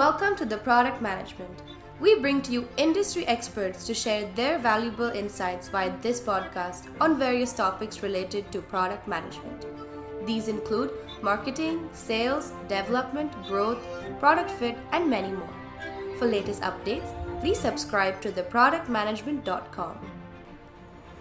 welcome to The Product Management. We bring to you industry experts to share their valuable insights via this podcast on various topics related to product management. These include marketing, sales, development, growth, product fit, and many more. For latest updates, please subscribe to theproductmanagement.com.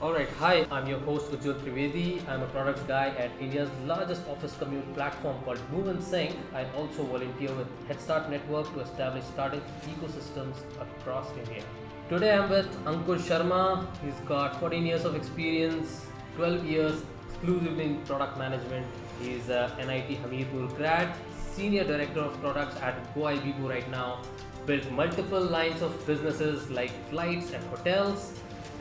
Alright, hi, I'm your host Kujur Trivedi. I'm a product guy at India's largest office commute platform called Move & Sync. I also volunteer with Head Start Network to establish startup ecosystems across India. Today I'm with Ankur Sharma. He's got 14 years of experience, 12 years exclusively in product management. He's a NIT Hamirpur grad, Senior Director of Products at Goibibo right now. Built multiple lines of businesses like flights and hotels.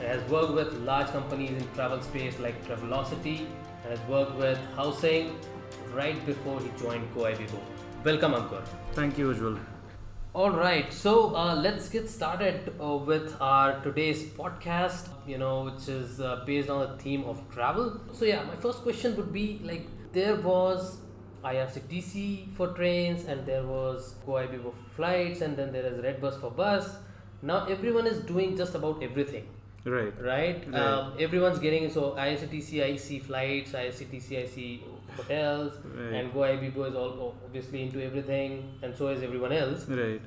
And has worked with large companies in travel space like Travelocity, and has worked with housing right before he joined Goibibo. Welcome, Ankur. Thank you, Ujjwal. All right, so let's get started with our today's podcast, which is based on the theme of travel. So yeah, my first question would be like, there was IRCTC for trains, and there was Goibibo flights, and then there is RedBus for bus. Now everyone is doing just about everything. Right. Everyone's getting, so IRCTC, I see flights, IRCTC, I see hotels, right. And Goibibo is all obviously into everything, and so is everyone else. Right.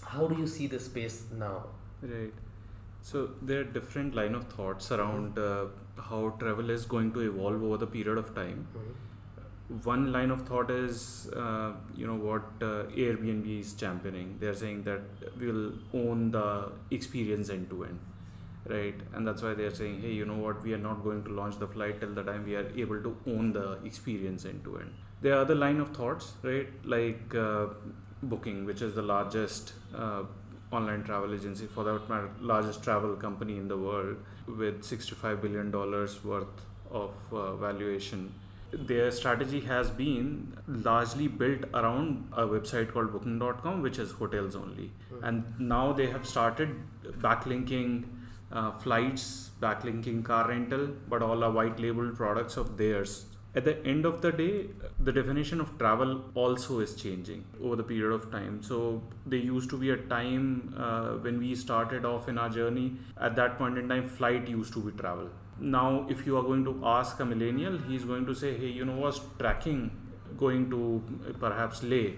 How do you see the space now? Right. So there are different line of thoughts around how travel is going to evolve over the period of time. Mm-hmm. One line of thought is, what Airbnb is championing. They're saying that we'll own the experience end to end. Right, and that's why they're saying, hey, you know what, we are not going to launch the flight till the time we are able to own the experience end to end. There are other line of thoughts, right, like Booking, which is the largest online travel agency, for that matter, largest travel company in the world, with $65 billion worth of valuation. Their strategy has been largely built around a website called Booking.com, which is hotels only. Mm-hmm. And now they have started backlinking flights, backlinking car rental, but all are white labeled products of theirs. At the end of the day, the definition of travel also is changing over the period of time. So there used to be a time when we started off in our journey, at that point in time, flight used to be travel. Now, if you are going to ask a millennial, he's going to say, hey, you know what's tracking, going to perhaps Leh,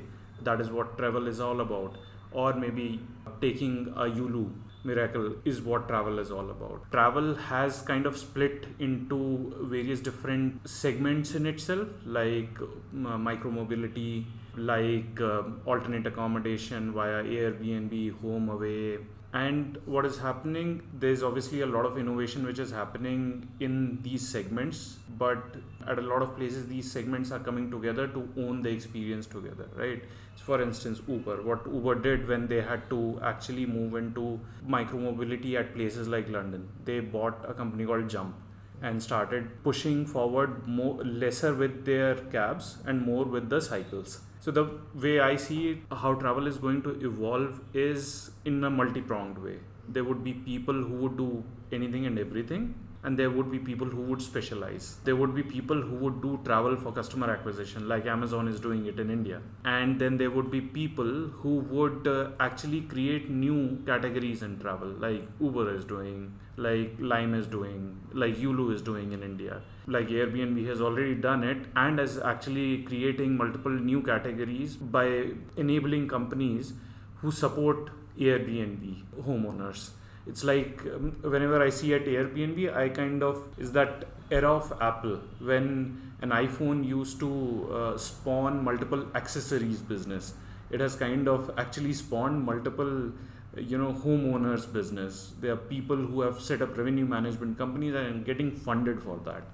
that is what travel is all about. Or maybe taking a Yulu miracle is what travel is all about. Travel has kind of split into various different segments in itself, like micromobility, like alternate accommodation via Airbnb, Home Away. And what is happening, there's obviously a lot of innovation which is happening in these segments, but at a lot of places, these segments are coming together to own the experience together, right? So for instance, Uber, what Uber did when they had to actually move into micromobility at places like London, they bought a company called Jump and started pushing forward lesser with their cabs and more with the cycles. So the way I see it, how travel is going to evolve is in a multi-pronged way. There would be people who would do anything and everything, and there would be people who would specialize. There would be people who would do travel for customer acquisition, like Amazon is doing it in India. And then there would be people who would actually create new categories in travel, like Uber is doing, like Lime is doing, like Yulu is doing in India. Like Airbnb has already done it and is actually creating multiple new categories by enabling companies who support Airbnb homeowners. It's like whenever I see at Airbnb, I kind of, is that era of Apple when an iPhone used to spawn multiple accessories business. It has kind of actually spawned multiple homeowners business. There are people who have set up revenue management companies and getting funded for that,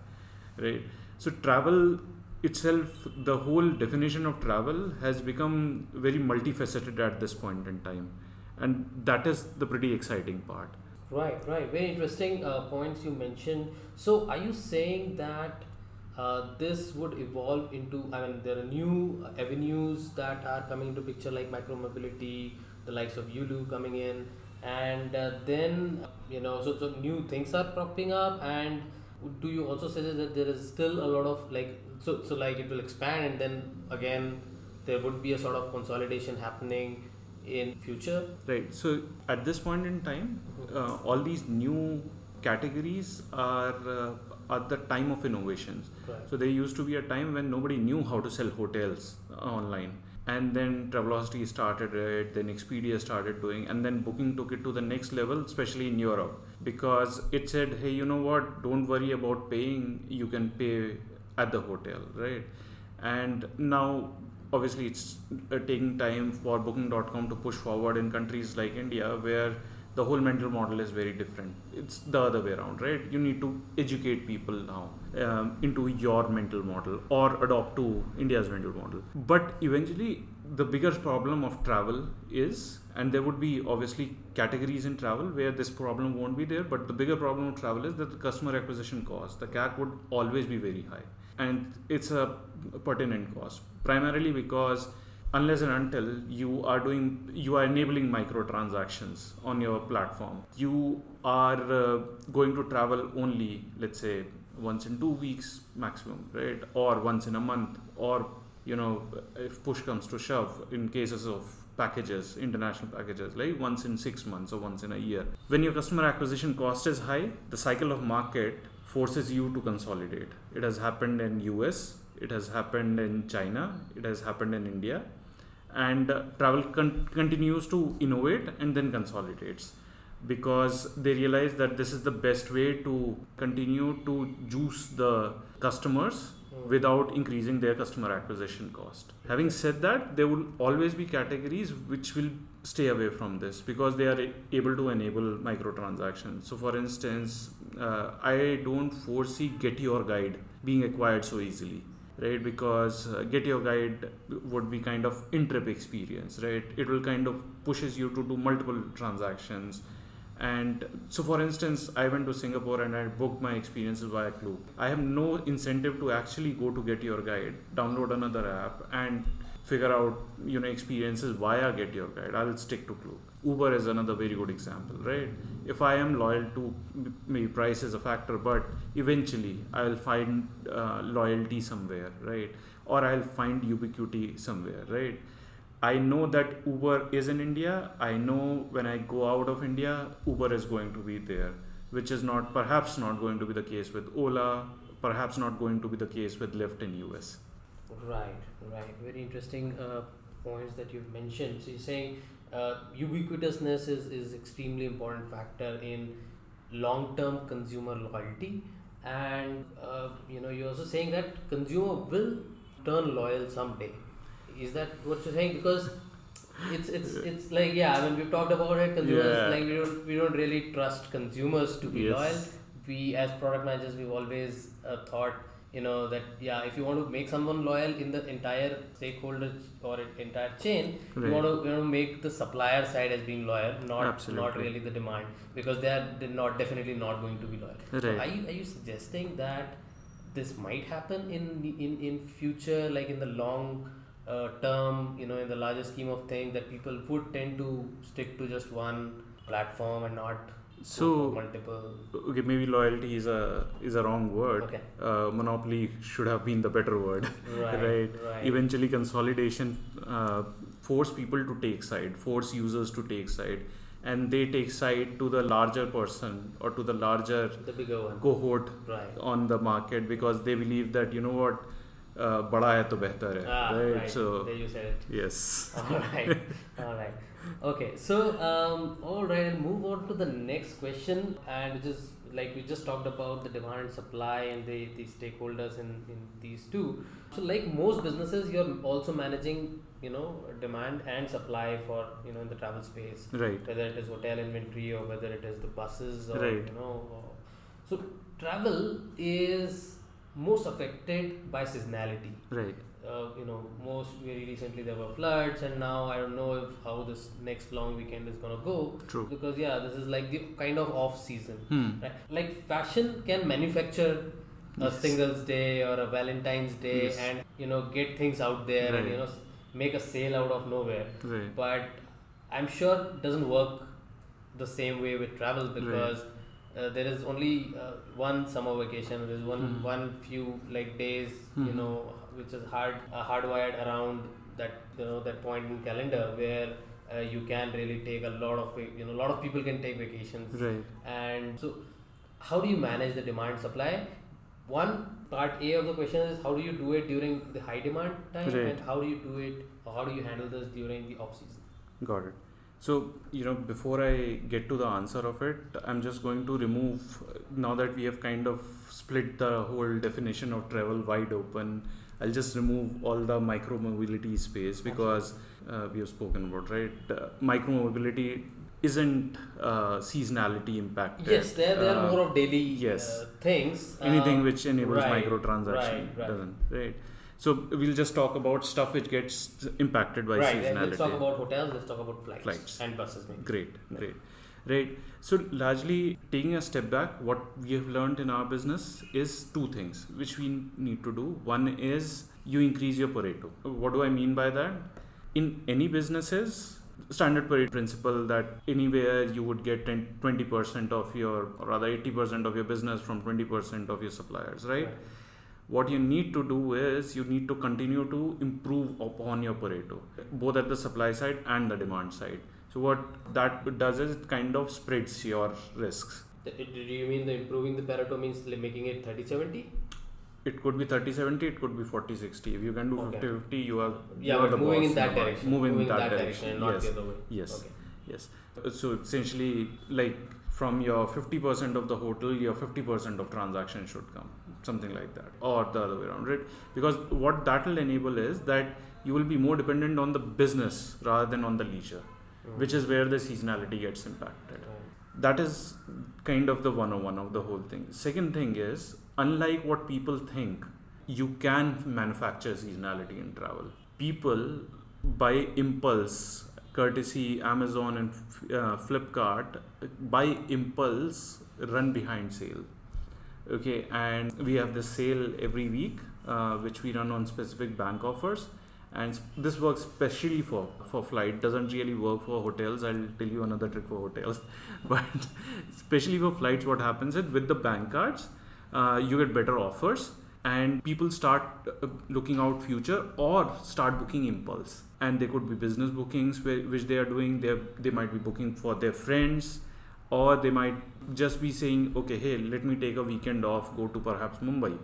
right? So travel itself, the whole definition of travel has become very multifaceted at this point in time. And that is the pretty exciting part. Right. Very interesting points you mentioned. So are you saying that this would evolve into, there are new avenues that are coming into picture like micromobility, the likes of Yulu coming in, and then, so new things are popping up, and do you also suggest that there is still a lot of, it will expand, and then again, there would be a sort of consolidation happening in future? Right. So at this point in time, all these new categories are at the time of innovations. Correct. So there used to be a time when nobody knew how to sell hotels online. And then Travelocity started it, then Expedia started doing, and then Booking took it to the next level, especially in Europe, because it said, hey, you know what, don't worry about paying, you can pay at the hotel, right? And now, obviously, it's taking time for Booking.com to push forward in countries like India, where the whole mental model is very different. It's the other way around, right? You need to educate people now into your mental model or adopt to India's mental model. But eventually, the biggest problem of travel is, and there would be obviously categories in travel where this problem won't be there, but the bigger problem of travel is that the customer acquisition cost, the CAC, would always be very high. And it's a pertinent cost, primarily because unless and until you are enabling microtransactions on your platform, you are going to travel only, let's say, once in 2 weeks maximum, right? Or once in a month, or, you know, if push comes to shove, in cases of packages, international packages, like once in 6 months or once in a year. When your customer acquisition cost is high, the cycle of market forces you to consolidate. It has happened in US, it has happened in China, it has happened in India. And travel continues to innovate and then consolidates, because they realize that this is the best way to continue to juice the customers without increasing their customer acquisition cost. Having said that, there will always be categories which will stay away from this because they are able to enable microtransactions. So for instance, I don't foresee GetYourGuide being acquired so easily. Right, because GetYourGuide would be kind of in-trip experience, right? It will kind of pushes you to do multiple transactions. And so for instance, I went to Singapore and I booked my experiences via Klook. I have no incentive to actually go to GetYourGuide, download another app and figure out, you know, experiences via GetYourGuide. I'll stick to Klook. Uber is another very good example, right? If I am loyal to, maybe price is a factor, but eventually I'll find loyalty somewhere, right? Or I'll find ubiquity somewhere, right? I know that Uber is in India. I know when I go out of India, Uber is going to be there, which is not, perhaps not going to be the case with Ola, perhaps not going to be the case with Lyft in US. Right. Very interesting points that you've mentioned. So you're saying ubiquitousness is extremely important factor in long-term consumer loyalty, and you're also saying that consumer will turn loyal someday. Is that what you're saying? Because it's like, yeah, I mean, we've talked about it. Consumers, like we don't really trust consumers to be loyal. We as product managers, we've always thought, you know, that if you want to make someone loyal in the entire stakeholder or entire chain, right, you want to make the supplier side as being loyal, not really the demand, because they're definitely not going to be loyal. Right. So are you suggesting that this might happen in future, like in the long term, you know, in the larger scheme of things, that people would tend to stick to just one platform and not multiple? Okay, maybe loyalty is a wrong word. Okay. Monopoly should have been the better word. Right. Eventually, consolidation force people to take side, force users to take side, and they take side to the larger person or to the bigger one, cohort on the market, because they believe that, you know what, bada hai to behtar hai. Right. So there you said it. Yes. All right. Okay, so all right, I'll move on to the next question, and which is, like, we just talked about the demand and supply and the stakeholders in these two. So like most businesses, you're also managing, you know, demand and supply for, you know, in the travel space, right? Whether it is hotel inventory or whether it is the buses or so travel is most affected by seasonality, right? Very recently there were floods, and now I don't know how this next long weekend is gonna go. True. Because this is like the kind of off season. Right? Like fashion can manufacture a Singles Day or a Valentine's Day, and get things out there, and make a sale out of nowhere. Right. But I'm sure it doesn't work the same way with travel, because there is only one summer vacation. There is one few like days, which is hardwired around that that point in calendar where you can really take a lot of, a lot of people can take vacations. Right. And so how do you manage the demand supply? One, part A of the question is how do you do it during the high demand time, right, and how do you do it, or how do you handle this during the off season? Got it. So, before I get to the answer of it, I'm just going to remove, now that we have kind of split the whole definition of travel wide open, I'll just remove all the micro-mobility space, because we have spoken about, right? Micro-mobility isn't seasonality impacted. Yes, they're more of daily things. Anything which enables microtransaction doesn't, right? So we'll just talk about stuff which gets impacted by seasonality. Right, let's talk about hotels, let's talk about flights. And buses. Maybe. Great. Right. So largely taking a step back, what we have learned in our business is two things which we need to do. One is you increase your Pareto. What do I mean by that? In any businesses, standard Pareto principle that anywhere you would get 20% of your, or rather 80% of your business from 20% of your suppliers, right? What you need to do is you need to continue to improve upon your Pareto, both at the supply side and the demand side. So what that does is it kind of spreads your risks. Do you mean the improving the Pareto means making it 30-70? It could be 30-70, it could be 40-60. If you can do 50-50, you are the boss. Moving in that direction. Not the other way. Yes. So essentially, like from your 50% of the hotel, your 50% of transactions should come. Something like that, or the other way around, right? Because what that will enable is that you will be more dependent on the business rather than on the leisure, which is where the seasonality gets impacted. That is kind of the 101 of the whole thing. Second thing is, unlike what people think, you can manufacture seasonality in travel. People, by impulse, courtesy Amazon and Flipkart, by impulse run behind sale. Okay, and we have this sale every week, which we run on specific bank offers, and this works specially for flight. Doesn't really work for hotels. I'll tell you another trick for hotels, but especially for flights, what happens is with the bank cards, you get better offers, and people start looking out future or start booking impulse, and they could be business bookings which they are doing. They might be booking for their friends. Or they might just be saying, okay, hey, let me take a weekend off, go to perhaps Mumbai,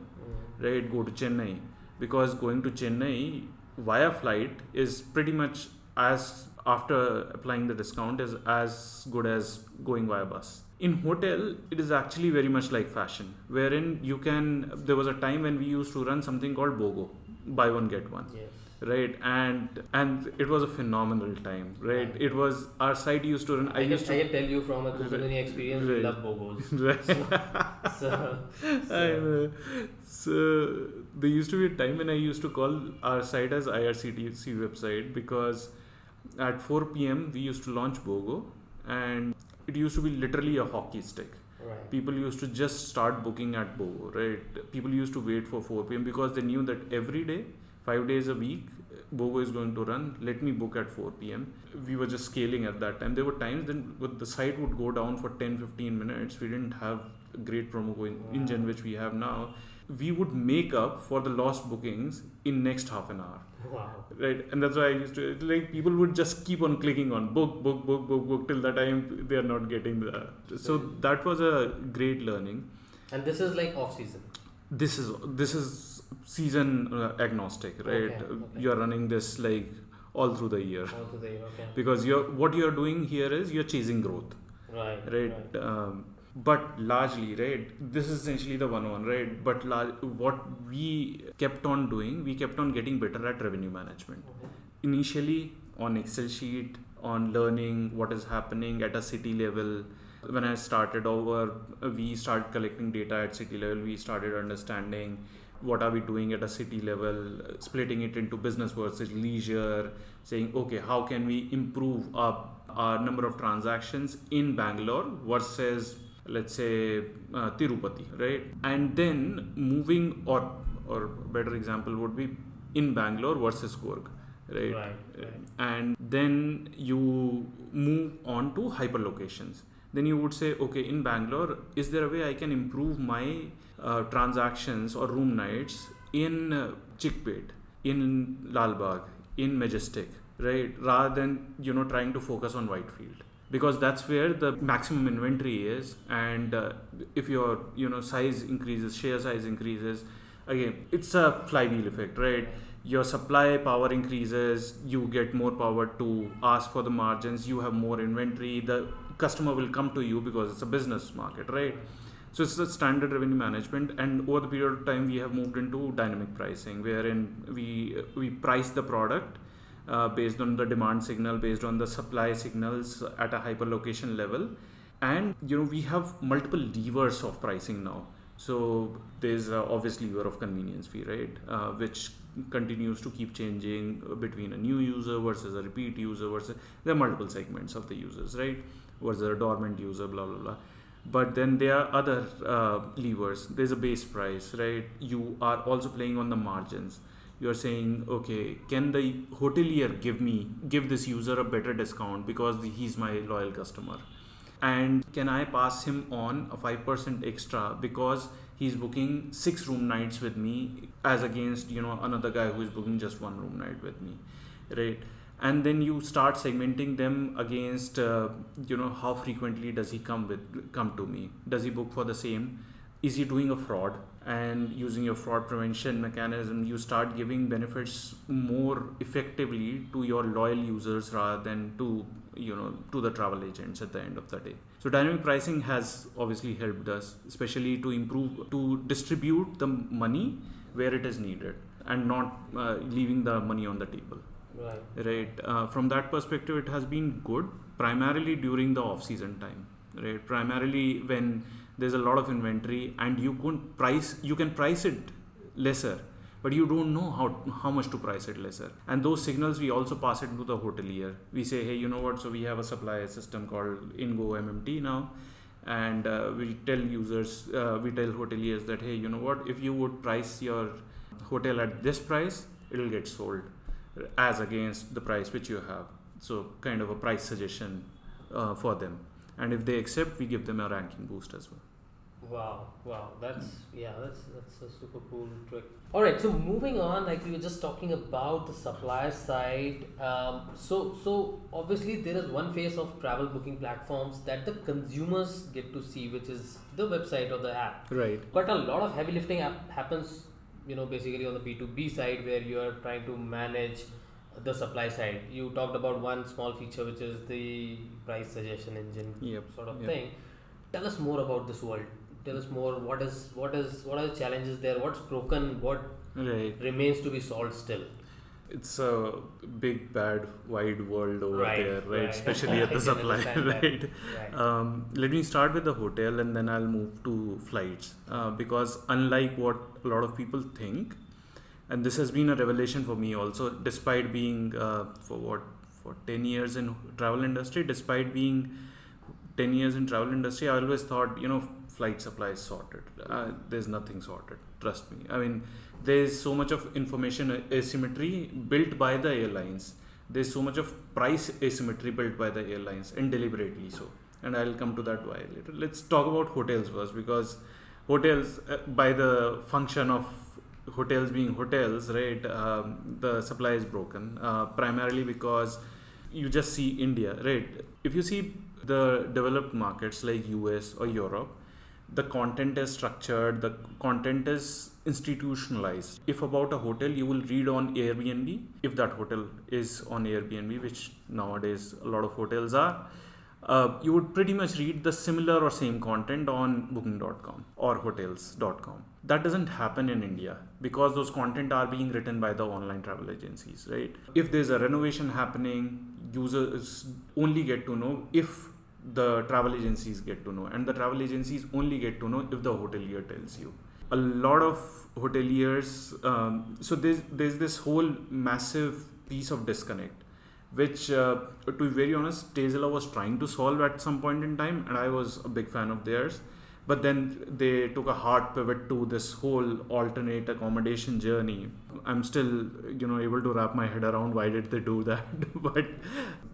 right? Go to Chennai. Because going to Chennai via flight is pretty much as, after applying the discount, is as good as going via bus. In hotel, it is actually very much like fashion, wherein you can, there was a time when we used to run something called BOGO, buy one, get one. Yes. Right, and it was a phenomenal time, right? It was, our site used to run. I can tell you from a culinary experience, we love BOGOs. Right. So there used to be a time when I used to call our site as IRCTC website, because at 4 p.m. we used to launch BOGO, and it used to be literally a hockey stick. Right. People used to just start booking at BOGO, right? People used to wait for 4 p.m. because they knew that every day, 5 days a week, BOGO is going to run. Let me book at 4 p.m. We were just scaling at that time. There were times then the site would go down for 10-15 minutes. We didn't have a great promo engine which we have now. We would make up for the lost bookings in next half an hour. Wow. Right, and that's why I used to, like, people would just keep on clicking on book till the time they are not getting the. So that was a great learning. And this is like off season. This is season agnostic, right? Okay. You are running this like all through the year. Because what you are doing here is you are chasing growth. Right. But largely, right, this is essentially the 101, right? But what we kept on doing, we kept on getting better at revenue management. Okay. Initially on Excel sheet, on learning what is happening at a city level. When I started over, we started collecting data at city level. We started understanding what are we doing at a city level, splitting it into business versus leisure, saying, okay, how can we improve our number of transactions in Bangalore versus, let's say, Tirupati, right? And then moving, or better example would be in Bangalore versus Coorg. Right. And then you move on to hyperlocations. Then you would say, okay, in Bangalore, is there a way I can improve my transactions or room nights in Chickpet, in Lalbagh, in Majestic, right? Rather than, you know, trying to focus on Whitefield, because that's where the maximum inventory is. And if your, you know, size increases, share size increases, again, it's a flywheel effect, right? Your supply power increases, you get more power to ask for the margins, you have more inventory, the customer will come to you because it's a business market, right? So it's the standard revenue management, and over the period of time, we have moved into dynamic pricing, wherein we price the product based on the demand signal, based on the supply signals at a hyperlocation level. And, you know, we have multiple levers of pricing now. So there's obviously lever of convenience fee, right? Which continues to keep changing between a new user versus a repeat user versus, there are multiple segments of the users, right? Versus a dormant user, blah, blah, blah. But then there are other levers. There's a base price, right? You are also playing on the margins. You're saying, okay, can the hotelier give this user a better discount because he's my loyal customer? And can I pass him on a 5% extra because he's booking 6 room nights with me as against, you know, another guy who is booking just 1 room night with me, right? And then you start segmenting them against, you know, how frequently does he come to me? Does he book for the same? Is he doing a fraud? And using your fraud prevention mechanism, you start giving benefits more effectively to your loyal users rather than to, you know, to the travel agents at the end of the day. So dynamic pricing has obviously helped us, especially to improve, to distribute the money where it is needed and not leaving the money on the table. Right. From that perspective, it has been good, primarily during the off-season time, right? Primarily when there's a lot of inventory and you can price it lesser, but you don't know how much to price it lesser. And those signals, we also pass it to the hotelier. We say, hey, you know what? So we have a supply system called ingoMMT now. And we tell hoteliers that, hey, you know what? If you would price your hotel at this price, it'll get sold as against the price which you have. So kind of a price suggestion for them. And if they accept, we give them a ranking boost as well. Wow. That's a super cool trick. All right, so moving on, like we were just talking about the supplier side. So obviously there is one phase of travel booking platforms that the consumers get to see, which is the website or the app. Right. But a lot of heavy lifting happens, you know, basically on the B2B side where you are trying to manage the supply side. You talked about one small feature, which is the price suggestion engine thing. Tell us more about this world. Tell us more. What are the challenges there? What's broken? What remains to be solved still? It's a big, bad, wide world over there, right? Especially at the supply, right? Let me start with the hotel and then I'll move to flights. Because unlike what a lot of people think, and this has been a revelation for me also, despite being, 10 years in travel industry, I always thought, you know, flight supply is sorted. There's nothing sorted. Trust me. I mean, there's so much of information asymmetry built by the airlines. There's so much of price asymmetry built by the airlines, and deliberately so. And I'll come to that why later. Let's talk about hotels first, because hotels, by the function of hotels being hotels, right, the supply is broken, primarily because you just see India, right? If you see the developed markets like US or Europe, the content is structured, the content is institutionalized. If about a hotel, you will read on Airbnb, if that hotel is on Airbnb, which nowadays a lot of hotels are, you would pretty much read the similar or same content on Booking.com or Hotels.com. That doesn't happen in India because those content are being written by the online travel agencies, right? If there's a renovation happening, users only get to know if the travel agencies get to know, and the travel agencies only get to know if the hotelier tells you. A lot of hoteliers, so there's this whole massive piece of disconnect, which to be very honest, Stayzilla was trying to solve at some point in time, and I was a big fan of theirs. But then they took a hard pivot to this whole alternate accommodation journey. I'm still, you know, able to wrap my head around why did they do that.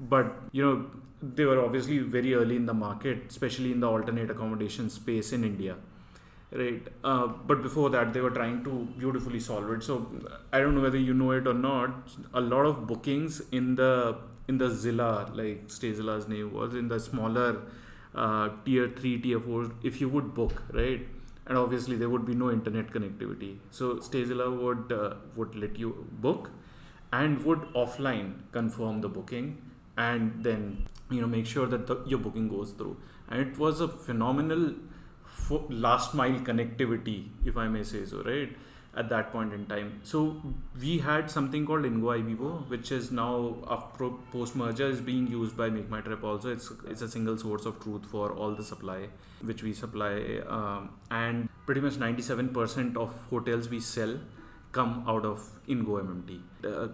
but you know, they were obviously very early in the market, especially in the alternate accommodation space in India, right? But before that, they were trying to beautifully solve it. So I don't know whether you know it or not. A lot of bookings in the Zilla, like Stayzilla's name was, in the smaller tier 3, tier 4, if you would book, right? And obviously there would be no internet connectivity. So Stayzilla would let you book and would offline confirm the booking and then, you know, make sure that your booking goes through. And it was a phenomenal last mile connectivity, if I may say so, right? At that point in time. So we had something called ingoBibo, which is now after post merger is being used by Make My Trip also. It's a single source of truth for all the supply which we supply, and pretty much 97% of hotels we sell come out of ingoMMT.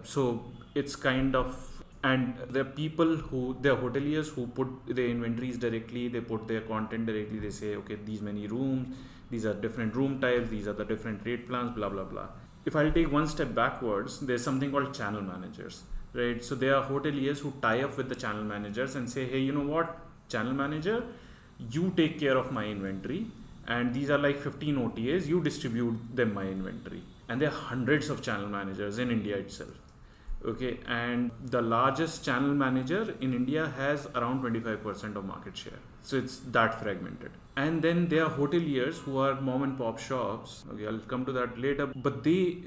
So it's kind of, and there are people who, they're hoteliers who put their inventories directly, they put their content directly, they say, okay, these many rooms, these are different room types, these are the different rate plans, blah, blah, blah. If I'll take one step backwards, there's something called channel managers, right? So there are hoteliers who tie up with the channel managers and say, hey, you know what, channel manager, you take care of my inventory. And these are like 15 OTAs, you distribute them my inventory. And there are hundreds of channel managers in India itself. Okay, and the largest channel manager in India has around 25% of market share. So it's that fragmented. And then there are hoteliers who are mom and pop shops. Okay, I'll come to that later. But they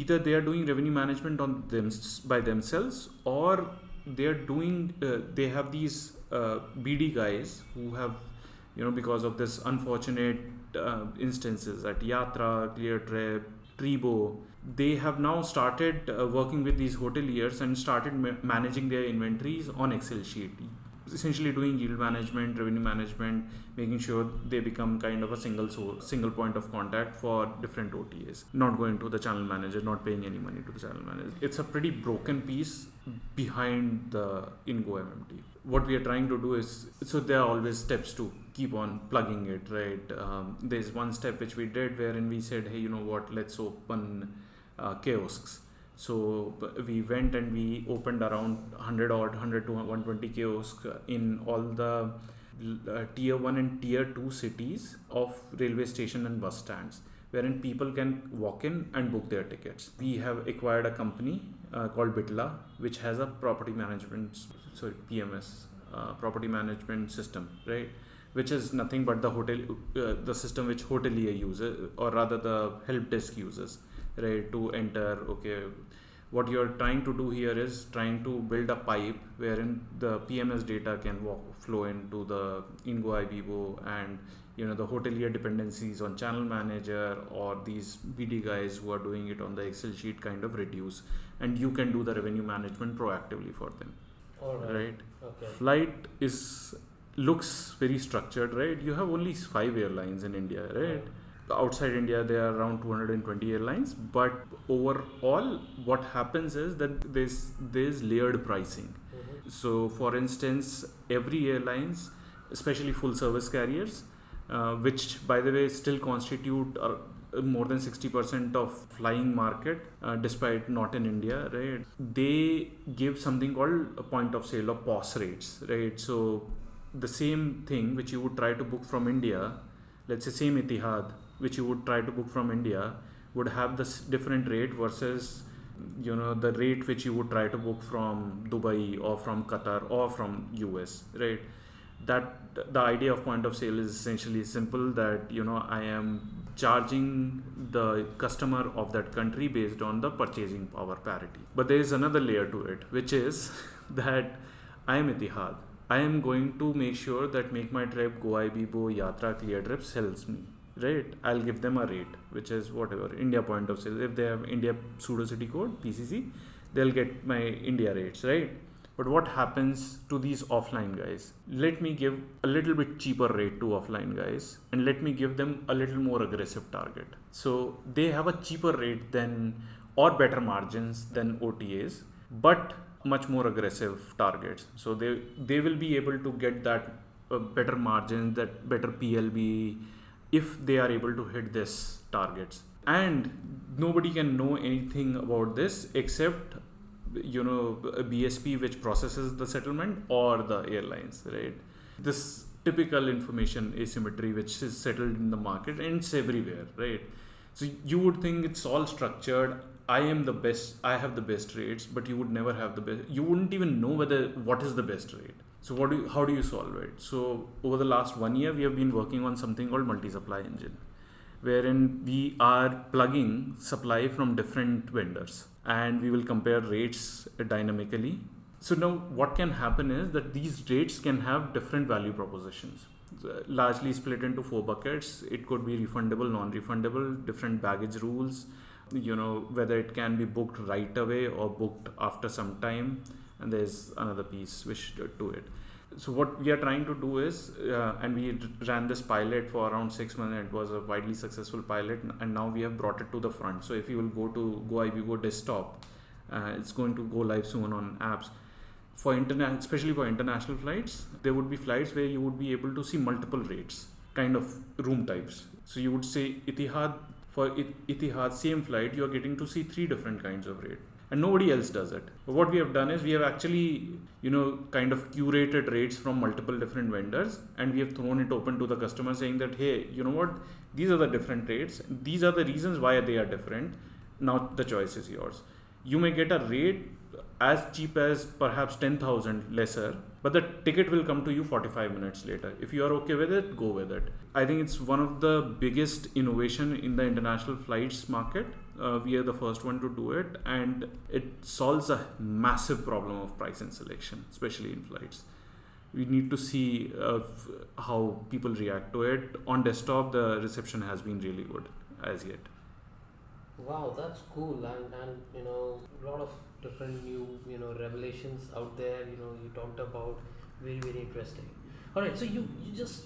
are doing revenue management on by themselves, or they have these BD guys who have, you know, because of this unfortunate instances at Yatra, Cleartrip, Trebo, they have now started working with these hoteliers and started managing their inventories on Excel sheet, essentially doing yield management, revenue management, making sure they become kind of a single point of contact for different OTAs, not going to the channel manager, not paying any money to the channel manager. It's a pretty broken piece behind the ingoMMT. What we are trying to do is, so there are always steps to keep on plugging it, right? There's one step which we did wherein we said, hey, you know what, let's open kiosks. So we went and we opened around 100 to 120 kiosks in all the tier 1 and tier 2 cities of railway station and bus stands, wherein people can walk in and book their tickets. We have acquired a company called Bitla, which has a PMS, property management system, right? Which is nothing but the system which hotelier uses, or rather the help desk uses, right? To enter, okay, what you're trying to do here is trying to build a pipe wherein the PMS data can flow into the ingoBibo, and, you know, the hotelier dependencies on channel manager or these BD guys who are doing it on the Excel sheet kind of reduce, and you can do the revenue management proactively for them. All right. Right? Okay. Flight looks very structured, right? You have only 5 airlines in India, right? Outside India, there are around 220 airlines, but overall, what happens is that there's layered pricing. Mm-hmm. So, for instance, every airlines, especially full service carriers, which by the way still constitute more than 60% of flying market, despite not in India, right? They give something called a point of sale or POS rates, right? So the same thing which you would try to book from India, let's say same Etihad, which you would try to book from India, would have this different rate versus, you know, the rate which you would try to book from Dubai or from Qatar or from US, right? That the idea of point of sale is essentially simple, that, you know, I am charging the customer of that country based on the purchasing power parity. But there is another layer to it, which is that I am Etihad. I am going to make sure that Make My Trip, GoIbibo, Yatra, Cleartrip sells me, right? I'll give them a rate, which is whatever, India point of sale. If they have India pseudo city code, PCC, they'll get my India rates, right? But what happens to these offline guys? Let me give a little bit cheaper rate to offline guys, and let me give them a little more aggressive target. So they have a cheaper rate than, or better margins than OTAs, but much more aggressive targets. So they will be able to get that better margin, that better PLB, if they are able to hit this targets. And nobody can know anything about this except, you know, a BSP which processes the settlement or the airlines, right? This typical information asymmetry which is settled in the market, and it's everywhere, right? So you would think it's all structured. I am the best, I have the best rates, but you would never have the best. You wouldn't even know whether what is the best rate. So how do you solve it? So over the last 1 year, we have been working on something called multi-supply engine, wherein we are plugging supply from different vendors and we will compare rates dynamically. So now what can happen is that these rates can have different value propositions, largely split into 4 buckets. It could be refundable, non-refundable, different baggage rules, you know, whether it can be booked right away or booked after some time. And there's another piece which to it. So what we are trying to do is, and we ran this pilot for around 6 months, and it was a widely successful pilot, and now we have brought it to the front. So if you will go to Goibibo desktop, it's going to go live soon on apps. For especially for international flights, there would be flights where you would be able to see multiple rates, kind of room types. So you would say Etihad, for Etihad, same flight, you are getting to see 3 different kinds of rate. And nobody else does it. But what we have done is we have actually, you know, kind of curated rates from multiple different vendors, and we have thrown it open to the customer saying that, hey, you know what, these are the different rates. These are the reasons why they are different. Now the choice is yours. You may get a rate as cheap as perhaps 10,000 lesser, but the ticket will come to you 45 minutes later. If you are okay with it, go with it. I think it's one of the biggest innovation in the international flights market. We are the first one to do it, and it solves a massive problem of price and selection, especially in flights. We need to see how people react to it. On desktop, the reception has been really good as yet. Wow, that's cool, and you know, a lot of different new, you know, revelations out there. You know, you talked about very, very interesting. All right, so you just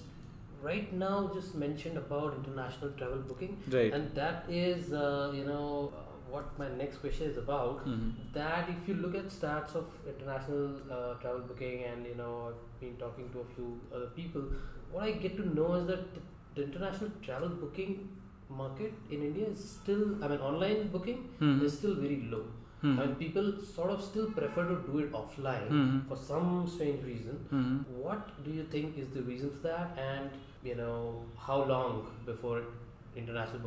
right now just mentioned about international travel booking, right? And that is what my next question is about. Mm-hmm. That if you look at stats of international travel booking, and you know, I've been talking to a few other people, what I get to know is that the international travel booking market in India is still, I mean, online booking is still very low. Mm-hmm. I mean, people sort of still prefer to do it offline for some strange reason. Mm-hmm. What do you think is the reason for that? And, you know, how long before international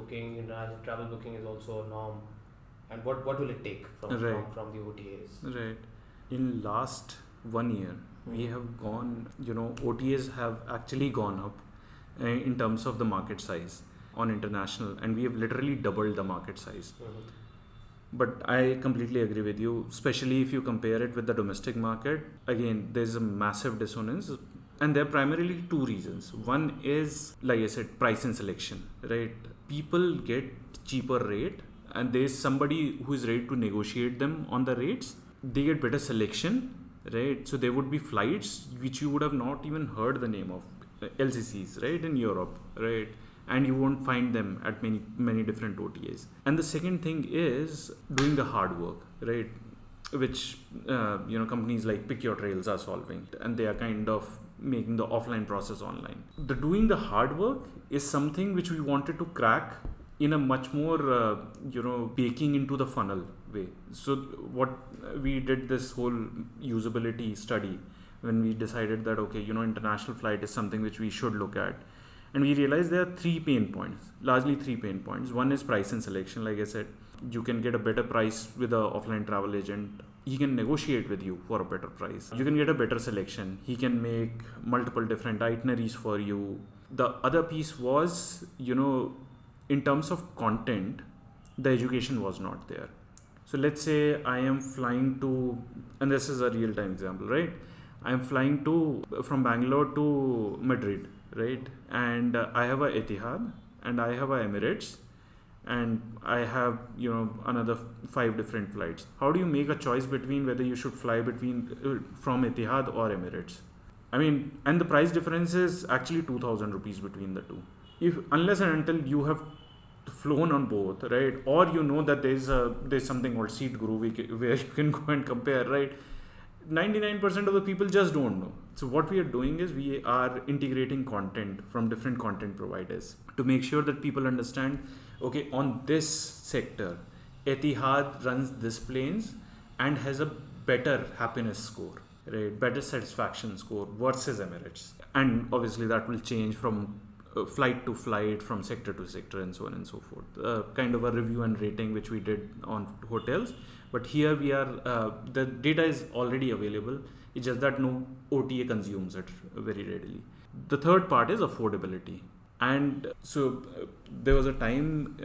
travel booking is also a norm? And what will it take from the OTAs? Right. In last 1 year, we have gone, you know, OTAs have actually gone up in terms of the market size on international, and we have literally doubled the market size. Mm-hmm. But I completely agree with you, especially if you compare it with the domestic market. Again, there's a massive dissonance, and there are primarily 2 reasons. One is, like I said, price and selection, right? People get cheaper rate, and there's somebody who is ready to negotiate them on the rates. They get better selection, right? So there would be flights which you would have not even heard the name of, LCCs, right, in Europe, right? And you won't find them at many different OTAs. And the second thing is doing the hard work, right? Which, companies like Pick Your Trails are solving, and they are kind of making the offline process online. The doing the hard work is something which we wanted to crack in a much more, baking into the funnel way. So what we did this whole usability study when we decided that, okay, you know, international flight is something which we should look at. And we realized there are 3 pain points. One is price and selection. Like I said, you can get a better price with an offline travel agent. He can negotiate with you for a better price. You can get a better selection. He can make multiple different itineraries for you. The other piece was, you know, in terms of content, the education was not there. So let's say I am flying to, and this is a real-time example, right? I am flying from Bangalore to Madrid. Right, and I have a Etihad, and I have a Emirates, and I have, you know, another 5 different flights. How do you make a choice between whether you should fly between from Etihad or Emirates? I mean, and the price difference is actually 2,000 rupees between the two. Unless and until you have flown on both, right, or you know that there's something called Seat Guru where you can go and compare, right? 99% of the people just don't know. So what we are doing is we are integrating content from different content providers to make sure that people understand, okay, on this sector, Etihad runs this planes and has a better happiness score, right? Better satisfaction score versus Emirates. And obviously that will change from flight to flight, from sector to sector, and so on and so forth. Kind of a review and rating which we did on hotels. But here we are, the data is already available. It's just that no OTA consumes it very readily. The third part is affordability. And so there was a time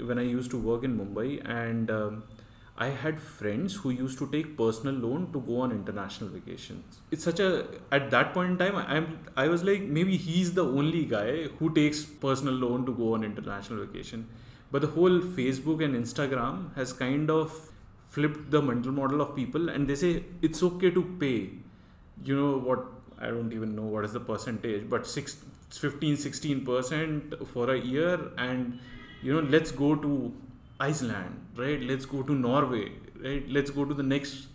when I used to work in Mumbai, and I had friends who used to take personal loan to go on international vacations. It's such a, at that point in time, I was like, maybe he's the only guy who takes personal loan to go on international vacation. But the whole Facebook and Instagram has kind of flipped the mental model of people, and they say it's okay to pay. You know what, I don't even know what is the percentage, but 15-16% for a year, and you know, let's go to Iceland, right? Let's go to Norway, right? Let's go to the next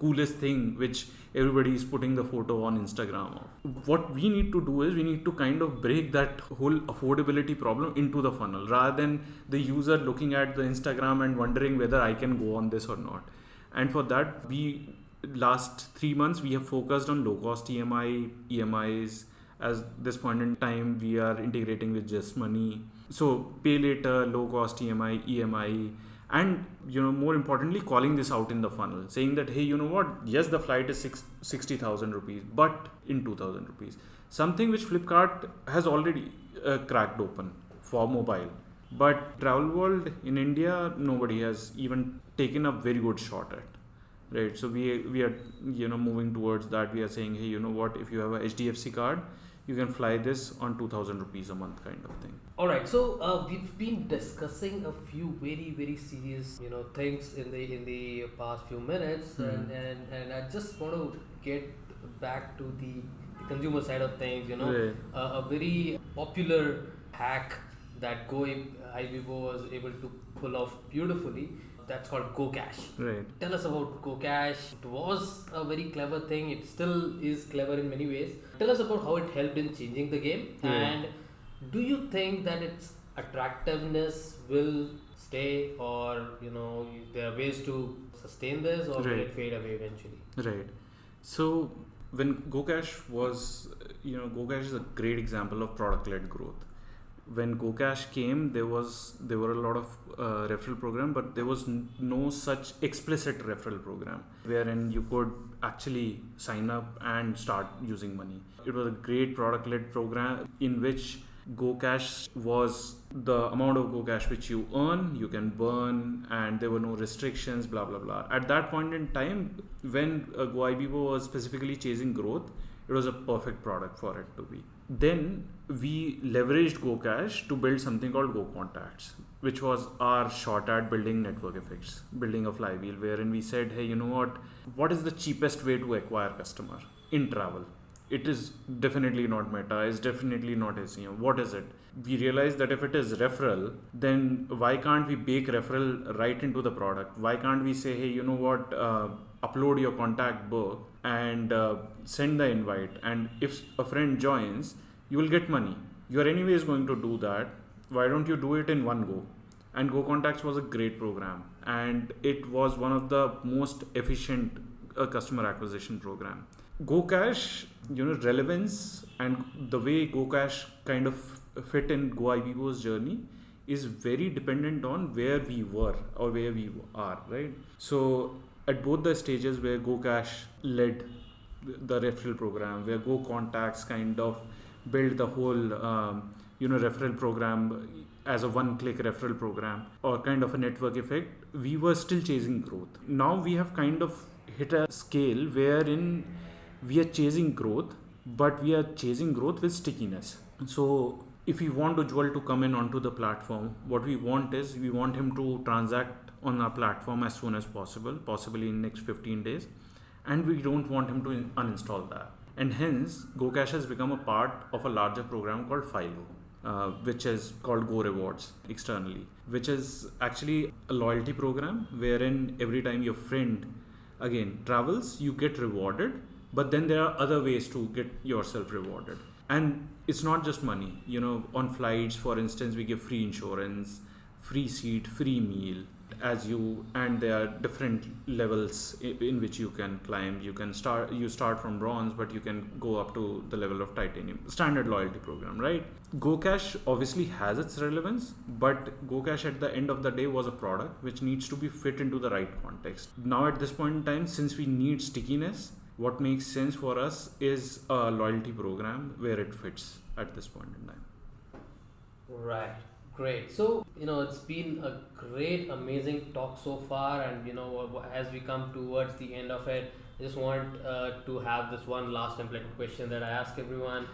coolest thing which everybody is putting the photo on Instagram of. What we need to do is we need to kind of break that whole affordability problem into the funnel, rather than the user looking at the Instagram and wondering whether I can go on this or not. And for that, we last 3 months we have focused on low cost EMIs. As this point in time, we are integrating with Just Money. So pay later, low cost EMI, and you know, more importantly, calling this out in the funnel, saying that, hey, you know what? Yes, the flight is 60,000 rupees, but in 2,000 rupees. Something which Flipkart has already cracked open for mobile. But Travel World in India, nobody has even taken a very good shot at. Right, so we are, you know, moving towards that. We are saying, hey, you know what? If you have a HDFC card, you can fly this on 2,000 rupees a month, kind of thing. All right. So we've been discussing a few very, very serious, you know, things in the past few minutes, and I just want to get back to the consumer side of things. You know, a very popular hack that Goibibo was able to pull off beautifully. That's called GoCash. Right. Tell us about GoCash. It was a very clever thing. It still is clever in many ways. Tell us about how it helped in changing the game. Yeah. And do you think that its attractiveness will stay, or you know, there are ways to sustain this, or will it fade away eventually? Right. So when GoCash was, you know, GoCash is a great example of product-led growth. When GoCash came, there were a lot of referral program, but there was no such explicit referral program wherein you could actually sign up and start using money. It was a great product-led program in which GoCash was the amount of GoCash which you earn, you can burn, and there were no restrictions, blah, blah, blah. At that point in time, when Goibibo was specifically chasing growth, it was a perfect product for it to be. Then we leveraged GoCash to build something called GoContacts, which was our shot at building network effects, building a flywheel, wherein we said, hey, you know what is the cheapest way to acquire customer in travel? It is definitely not Meta, it's definitely not SEM. What is it? We realized that if it is referral, then why can't we bake referral right into the product? Why can't we say, hey, you know what, upload your contact book and send the invite, and if a friend joins, you will get money. You are anyways going to do that. Why don't you do it in one go? And GoContacts was a great program, and it was one of the most efficient customer acquisition program. GoCash, you know, relevance and the way GoCash kind of fit in Goibibo's journey is very dependent on where we were or where we are, right? So at both the stages where GoCash led the referral program, where GoContacts kind of built the whole, you know, referral program as a one-click referral program or kind of a network effect, we were still chasing growth. Now we have kind of hit a scale wherein we are chasing growth, but we are chasing growth with stickiness. So if we want Ujjwal to come in onto the platform, what we want is we want him to transact on our platform as soon as possible, possibly in the next 15 days. And we don't want him to uninstall that. And hence, GoCash has become a part of a larger program called Philo, which is called Go Rewards externally, which is actually a loyalty program wherein every time your friend, again, travels, you get rewarded. But then there are other ways to get yourself rewarded. And it's not just money. You know, on flights, for instance, we give free insurance, free seat, free meal. as you, and there are different levels in which you can climb. You start from bronze, but you can go up to the level of titanium. Standard loyalty program, right? GoCash obviously has its relevance, but GoCash at the end of the day was a product which needs to be fit into the right context. Now at this point in time, since we need stickiness, what makes sense for us is a loyalty program where it fits at this point in time. Right. Great. So, it's been a great, amazing talk so far. And, as we come towards the end of it, I just want to have this one last template question that I ask everyone.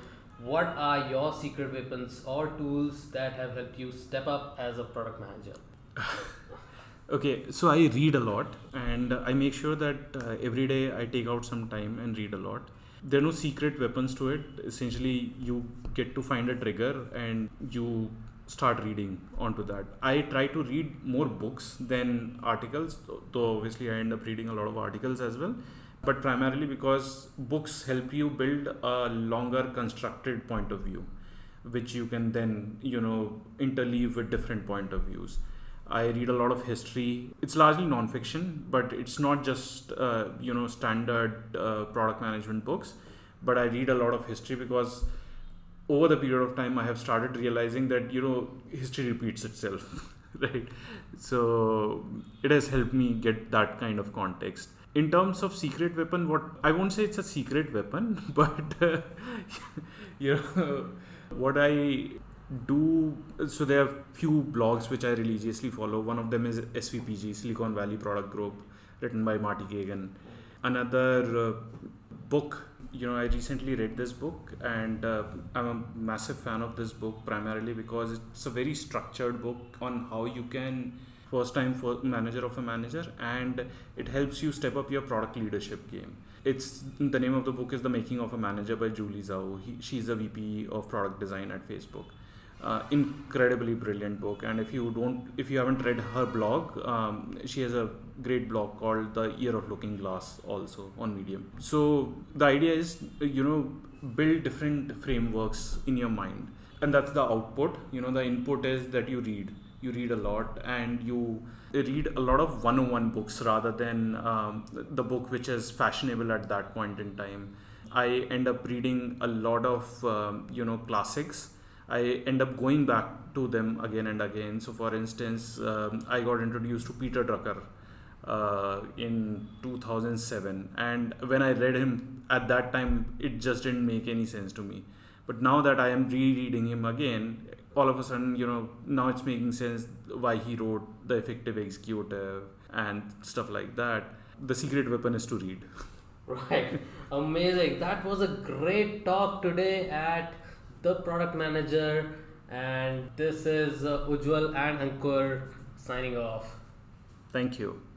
What are your secret weapons or tools that have helped you step up as a product manager? Okay. So I read a lot, and I make sure that every day I take out some time and read a lot. There are no secret weapons to it. Essentially, you get to find a trigger and you start reading onto that. I try to read more books than articles, though obviously I end up reading a lot of articles as well, but primarily because books help you build a longer constructed point of view, which you can then, interleave with different point of views. I read a lot of history. It's largely non-fiction, but it's not just, standard product management books, but I read a lot of history because over the period of time, I have started realizing that, history repeats itself, right? So it has helped me get that kind of context. In terms of secret weapon, I won't say it's a secret weapon, but what I do, so there are few blogs which I religiously follow. One of them is SVPG, Silicon Valley Product Group, written by Marty Kagan. Another book, I recently read this book, and I'm a massive fan of this book primarily because it's a very structured book on how you can manager and it helps you step up your product leadership game. It's the name of the book is The Making of a Manager by Julie Zhao. She's a VP of product design at Facebook. Incredibly brilliant book, and if you haven't read her blog, she has a great blog called The Year of Looking Glass also on Medium. So the idea is build different frameworks in your mind, and that's the output. The input is that you read a lot, and you read a lot of 101 books rather than the book which is fashionable at that point in time. I end up reading a lot of classics. I end up going back to them again and again. So for instance, I got introduced to Peter Drucker in 2007. And when I read him at that time, it just didn't make any sense to me. But now that I am rereading him again, all of a sudden, now it's making sense why he wrote The Effective Executive and stuff like that. The secret weapon is to read. Right. Amazing. That was a great talk today at The Product Manager, and this is Ujjwal and Ankur signing off. Thank you.